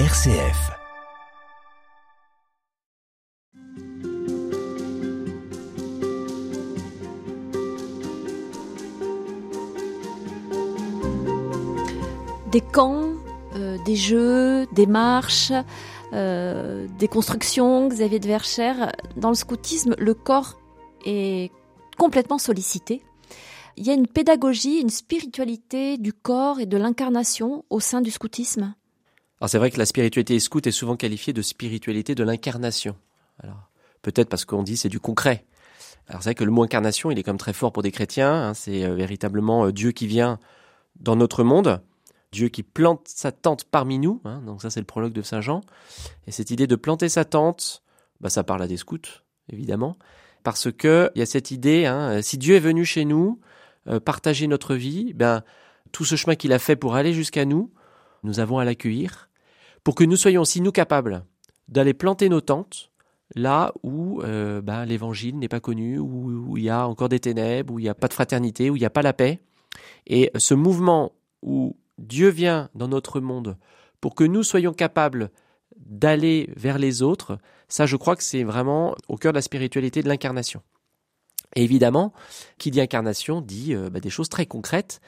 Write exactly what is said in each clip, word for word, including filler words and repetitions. R C F. Des camps, euh, des jeux, des marches, euh, des constructions, Xavier de Verchère. Dans le scoutisme, le corps est complètement sollicité. Il y a une pédagogie, une spiritualité du corps et de l'incarnation au sein du scoutisme. Alors c'est vrai que la spiritualité scout est souvent qualifiée de spiritualité de l'incarnation. Alors peut-être parce qu'on dit c'est du concret. Alors c'est vrai que le mot incarnation, il est quand même très fort pour des chrétiens. Hein, c'est euh, véritablement euh, Dieu qui vient dans notre monde, Dieu qui plante sa tente parmi nous. Hein, donc ça c'est le prologue de Saint Jean. Et cette idée de planter sa tente, bah, ça parle à des scouts évidemment, parce que il y a cette idée, hein, si Dieu est venu chez nous, euh, partager notre vie, ben tout ce chemin qu'il a fait pour aller jusqu'à nous, nous avons à l'accueillir, pour que nous soyons aussi, nous, capables d'aller planter nos tentes là où euh, bah, l'évangile n'est pas connu, où, où il y a encore des ténèbres, où il n'y a pas de fraternité, où il n'y a pas la paix. Et ce mouvement où Dieu vient dans notre monde pour que nous soyons capables d'aller vers les autres, ça, je crois que c'est vraiment au cœur de la spiritualité de l'incarnation. Et évidemment, qui dit incarnation dit euh, bah, des choses très concrètes,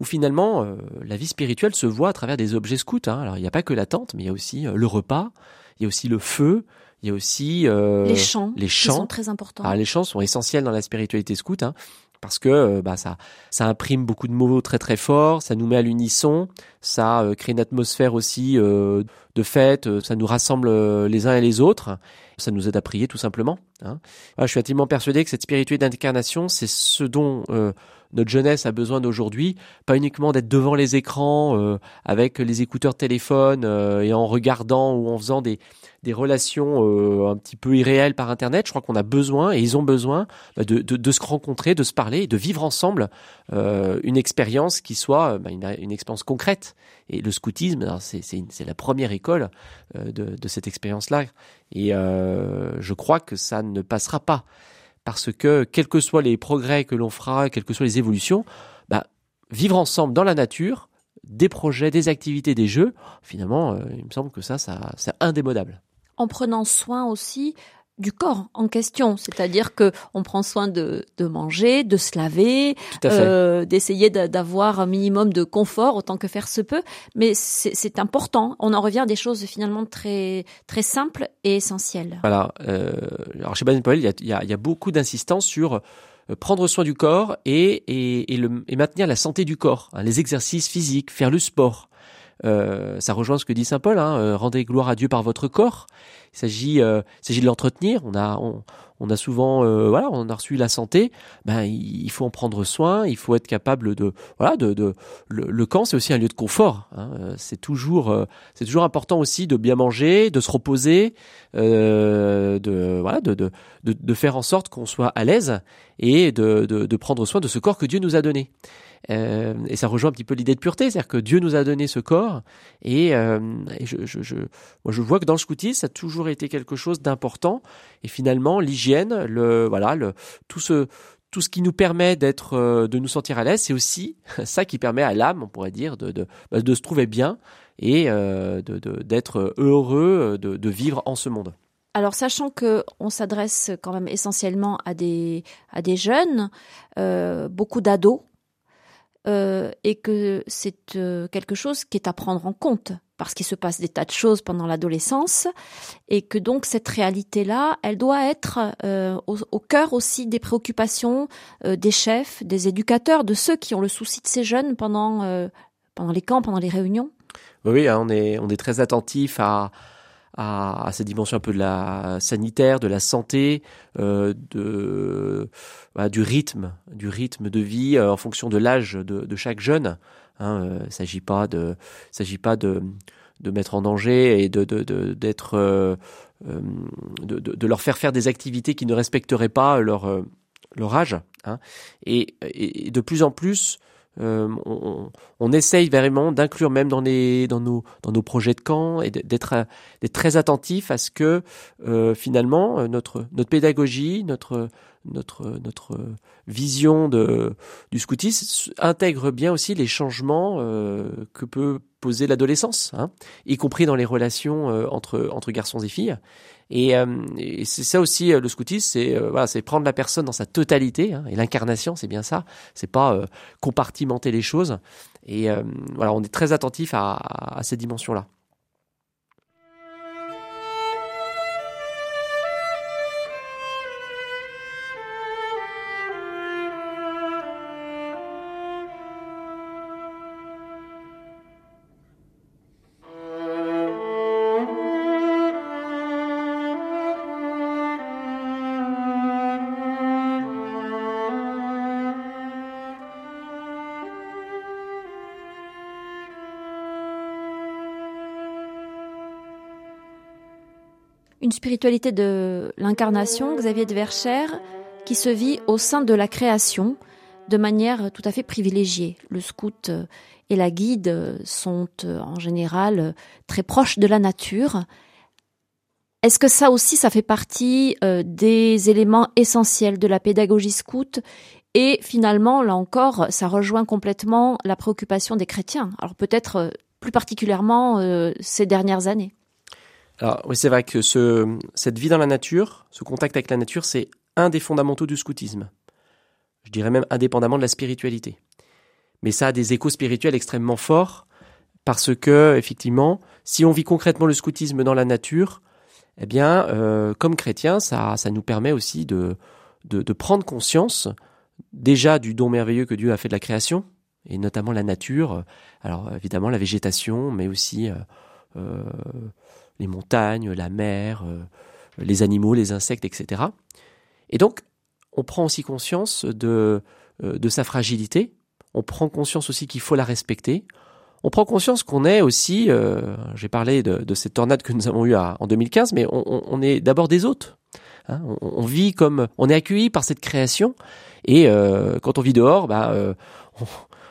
où finalement, euh, la vie spirituelle se voit à travers des objets scouts. Hein. Alors, il n'y a pas que la tente, mais il y a aussi euh, le repas, il y a aussi le feu, il y a aussi euh, les chants. Les chants qui sont très importants. Ah, les chants sont essentiels dans la spiritualité scout, hein, parce que euh, bah, ça, ça imprime beaucoup de mots très très forts, ça nous met à l'unisson, ça euh, crée une atmosphère aussi euh, de fête, euh, ça nous rassemble euh, les uns et les autres, ça nous aide à prier tout simplement. Hein. Voilà, je suis intimement persuadé que cette spiritualité d'incarnation, c'est ce dont euh, notre jeunesse a besoin d'aujourd'hui, pas uniquement d'être devant les écrans euh, avec les écouteurs téléphone euh, et en regardant ou en faisant des, des relations euh, un petit peu irréelles par Internet. Je crois qu'on a besoin, et ils ont besoin, de, de, de se rencontrer, de se parler, de vivre ensemble euh, une expérience qui soit bah, une, une expérience concrète. Et le scoutisme, alors, c'est, c'est, une, c'est la première école euh, de, de cette expérience-là. Et euh, je crois que ça ne passera pas. Parce que, quels que soient les progrès que l'on fera, quelles que soient les évolutions, bah, vivre ensemble dans la nature, des projets, des activités, des jeux, finalement, euh, il me semble que ça, ça, c'est indémodable. En prenant soin aussi du corps en question, c'est-à-dire que on prend soin de, de manger, de se laver, euh, d'essayer de, d'avoir un minimum de confort autant que faire se peut, mais c'est, c'est important. On en revient à des choses finalement très très simples et essentielles. Voilà. Euh, alors chez Baden-Powell, il y a, il y a, il y a beaucoup d'insistance sur prendre soin du corps et et, et, le, et maintenir la santé du corps, hein, les exercices physiques, faire le sport. Euh, ça rejoint ce que dit saint Paul, hein, euh, rendez gloire à Dieu par votre corps. Il s'agit, euh, il s'agit de l'entretenir. On a, on, on a souvent, euh, voilà, on a reçu la santé. Ben, il faut en prendre soin. Il faut être capable de, voilà, de, de. Le, le camp, c'est aussi un lieu de confort. Hein. C'est toujours, euh, c'est toujours important aussi de bien manger, de se reposer, euh, de, voilà, de, de, de, de faire en sorte qu'on soit à l'aise et de, de, de prendre soin de ce corps que Dieu nous a donné. Euh, et ça rejoint un petit peu l'idée de pureté, c'est-à-dire que Dieu nous a donné ce corps et, euh, et je, je, je, moi je vois que dans le scoutisme ça a toujours été quelque chose d'important et finalement l'hygiène, le, voilà, le, tout ce, tout ce qui nous permet d'être, euh, de nous sentir à l'aise, c'est aussi ça qui permet à l'âme, on pourrait dire, de, de, de se trouver bien et euh, de, de, d'être heureux de, de vivre en ce monde. Alors, sachant qu'on s'adresse quand même essentiellement à des, à des jeunes, euh, beaucoup d'ados, Euh, et que c'est euh, quelque chose qui est à prendre en compte parce qu'il se passe des tas de choses pendant l'adolescence et que donc cette réalité-là, elle doit être euh, au, au cœur aussi des préoccupations euh, des chefs, des éducateurs, de ceux qui ont le souci de ces jeunes pendant, euh, pendant les camps, pendant les réunions. Oui, hein, on est, on est très attentif à... à cette dimension un peu de la sanitaire, de la santé, euh, de, bah, du rythme, du rythme de vie euh, en fonction de l'âge de, de chaque jeune. Hein, euh, il s'agit pas de, il s'agit pas de, de mettre en danger et de, de, de d'être, euh, euh, de, de, de leur faire faire des activités qui ne respecteraient pas leur, euh, leur âge. Hein. Et, et de plus en plus. Euh, on, on essaye vraiment d'inclure même dans, les, dans, nos, dans nos projets de camp et d'être, à, d'être très attentif à ce que euh, finalement notre, notre pédagogie, notre, notre, notre vision de, du scoutisme intègre bien aussi les changements euh, que peut poser l'adolescence, hein, y compris dans les relations euh, entre, entre garçons et filles. Et, euh, et c'est ça aussi euh, le scoutisme, c'est euh, voilà, c'est prendre la personne dans sa totalité, hein, et l'incarnation, c'est bien ça. C'est pas euh, compartimenter les choses. Et euh, voilà, on est très attentif à, à, à ces dimensions-là. Une spiritualité de l'incarnation, Xavier de Verchère, qui se vit au sein de la création de manière tout à fait privilégiée. Le scout et la guide sont en général très proches de la nature. Est-ce que ça aussi, ça fait partie des éléments essentiels de la pédagogie scout ? Et finalement, là encore, ça rejoint complètement la préoccupation des chrétiens. Alors peut-être plus particulièrement ces dernières années. Alors oui, c'est vrai que ce, cette vie dans la nature, ce contact avec la nature, c'est un des fondamentaux du scoutisme. Je dirais même indépendamment de la spiritualité. Mais ça a des échos spirituels extrêmement forts parce que, effectivement, si on vit concrètement le scoutisme dans la nature, eh bien, euh, comme chrétiens, ça, ça nous permet aussi de, de, de prendre conscience déjà du don merveilleux que Dieu a fait de la création, et notamment la nature. Alors évidemment, la végétation, mais aussi... Euh, euh, les montagnes, la mer, euh, les animaux, les insectes, et cetera. Et donc, on prend aussi conscience de, euh, de sa fragilité, on prend conscience aussi qu'il faut la respecter, on prend conscience qu'on est aussi, euh, j'ai parlé de, de cette tornade que nous avons eue à, en deux mille quinze, mais on, on, on est d'abord des hôtes. Hein, on, on vit comme, on est accueilli par cette création, et euh, quand on vit dehors, bah, euh, on...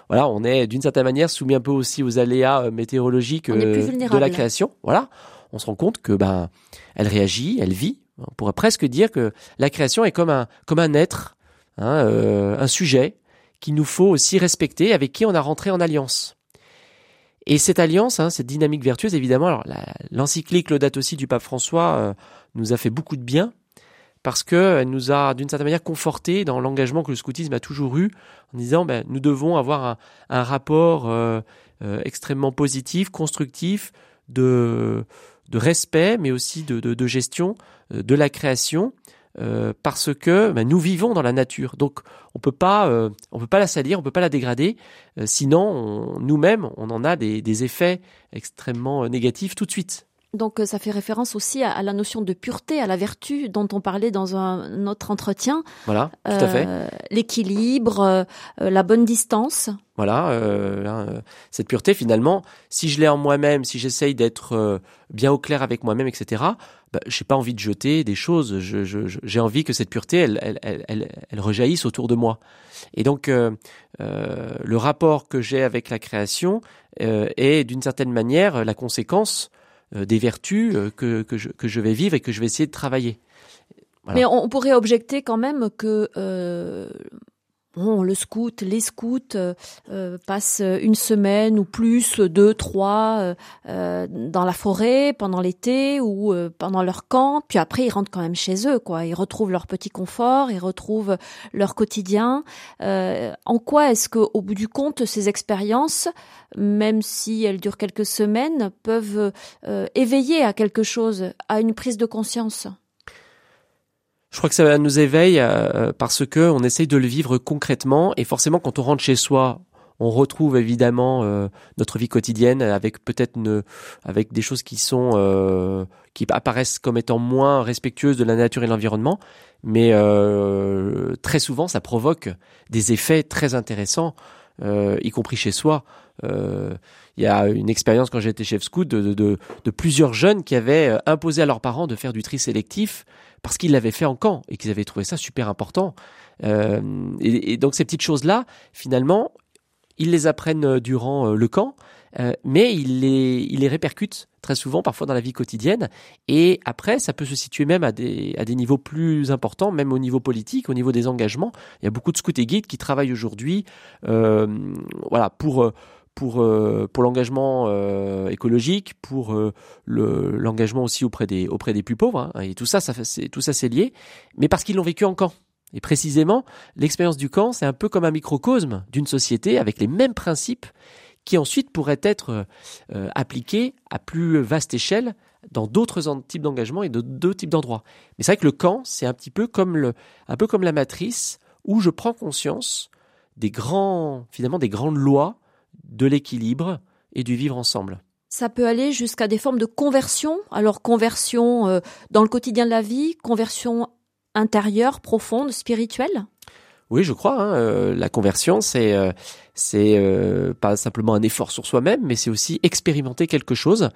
Voilà, on est d'une certaine manière soumis un peu aussi aux aléas météorologiques euh, de la création. Voilà, on se rend compte que ben elle réagit, elle vit. On pourrait presque dire que la création est comme un comme un être, hein, euh, un sujet qu'il nous faut aussi respecter, avec qui on a rentré en alliance. Et cette alliance, hein, cette dynamique vertueuse, évidemment. Alors, la, l'encyclique Laudato si du pape François euh, nous a fait beaucoup de bien. Parce qu'elle nous a, d'une certaine manière, confortés dans l'engagement que le scoutisme a toujours eu, en disant ben, nous devons avoir un, un rapport euh, euh, extrêmement positif, constructif, de, de respect, mais aussi de, de, de gestion euh, de la création, euh, parce que ben, nous vivons dans la nature. Donc, on peut pas, euh, on peut pas la salir, on peut pas la dégrader, euh, sinon, on, nous-mêmes, on en a des, des effets extrêmement négatifs tout de suite. Donc ça fait référence aussi à, à la notion de pureté, à la vertu dont on parlait dans un autre entretien. Voilà, tout à fait. Euh, l'équilibre, euh, la bonne distance. Voilà, euh, euh, cette pureté finalement, si je l'ai en moi-même, si j'essaye d'être euh, bien au clair avec moi-même, et cetera, bah, j'ai pas envie de jeter des choses, je, je, je, j'ai envie que cette pureté, elle, elle, elle, elle, elle rejaillisse autour de moi. Et donc, euh, euh, le rapport que j'ai avec la création euh, est d'une certaine manière la conséquence des vertus que, que, je, que je vais vivre et que je vais essayer de travailler. Voilà. Mais on pourrait objecter quand même que euh, bon, le scout, les scouts euh, passent une semaine ou plus, deux, trois, euh, dans la forêt pendant l'été ou euh, pendant leur camp, puis après ils rentrent quand même chez eux, quoi. Ils retrouvent leur petit confort, ils retrouvent leur quotidien. Euh, en quoi est-ce qu'au bout du compte, ces expériences, même si elles durent quelques semaines, peuvent euh, éveiller à quelque chose, à une prise de conscience? Je crois que ça nous éveille euh, parce que on essaye de le vivre concrètement, et forcément quand on rentre chez soi, on retrouve évidemment euh, notre vie quotidienne avec peut-être une, avec des choses qui sont euh, qui apparaissent comme étant moins respectueuses de la nature et de l'environnement, mais euh, très souvent ça provoque des effets très intéressants. Euh, y compris chez soi. Il euh, y a une expérience quand j'étais chef scout de, de, de, de plusieurs jeunes qui avaient imposé à leurs parents de faire du tri sélectif parce qu'ils l'avaient fait en camp et qu'ils avaient trouvé ça super important. Euh, et, et donc ces petites choses-là, finalement, ils les apprennent durant le camp, euh, mais ils les, ils les répercutent très souvent, parfois dans la vie quotidienne. Et après, ça peut se situer même à des, à des niveaux plus importants, même au niveau politique, au niveau des engagements. Il y a beaucoup de scouts et guides qui travaillent aujourd'hui euh, voilà, pour... pour euh, pour l'engagement euh, écologique, pour euh, le l'engagement aussi auprès des auprès des plus pauvres, hein, et tout ça ça c'est tout ça c'est lié, mais parce qu'ils l'ont vécu en camp. Et précisément, l'expérience du camp, c'est un peu comme un microcosme d'une société avec les mêmes principes qui ensuite pourraient être euh, appliqués à plus vaste échelle dans d'autres en, types d'engagement et de d'autres types d'endroits. Mais c'est vrai que le camp, c'est un petit peu comme le un peu comme la matrice où je prends conscience des grands finalement des grandes lois de l'équilibre et du vivre ensemble. Ça peut aller jusqu'à des formes de conversion. Alors conversion euh, dans le quotidien de la vie, conversion intérieure, profonde, spirituelle. Oui, je crois. Hein, euh, la conversion, c'est euh, c'est euh, pas simplement un effort sur soi-même, mais c'est aussi expérimenter quelque chose.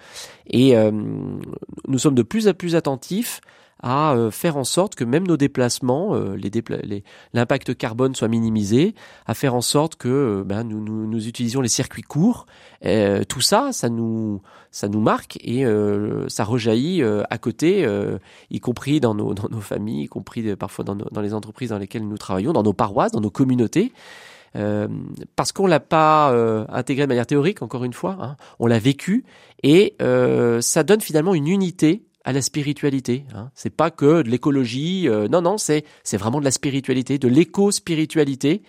Et euh, nous sommes de plus en plus attentifs à faire en sorte que même nos déplacements, euh, les dépla- les, l'impact carbone soit minimisé, à faire en sorte que euh, ben, nous, nous, nous utilisions les circuits courts. Euh, tout ça, ça nous, ça nous marque et euh, ça rejaillit euh, à côté, euh, y compris dans nos, dans nos familles, y compris euh, parfois dans, nos, dans les entreprises dans lesquelles nous travaillons, dans nos paroisses, dans nos communautés. Euh, parce qu'on l'a pas euh, intégré de manière théorique, encore une fois, hein, on l'a vécu et euh, ça donne finalement une unité à la spiritualité, hein. C'est pas que de l'écologie, euh, non, non, c'est, c'est vraiment de la spiritualité, de l'éco-spiritualité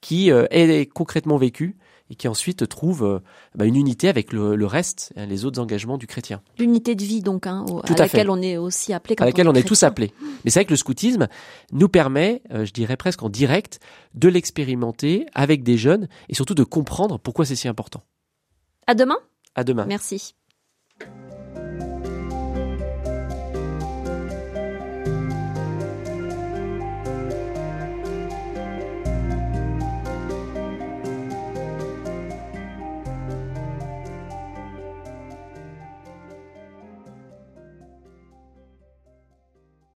qui euh, est concrètement vécue et qui ensuite trouve euh, bah, une unité avec le, le reste, hein, les autres engagements du chrétien. L'unité de vie donc, hein, au, à, à laquelle fait. On est aussi appelé quand à laquelle on est, on est tous appelés. Mais c'est vrai que le scoutisme nous permet, euh, je dirais presque en direct, de l'expérimenter avec des jeunes et surtout de comprendre pourquoi c'est si important. À demain. À demain. Merci.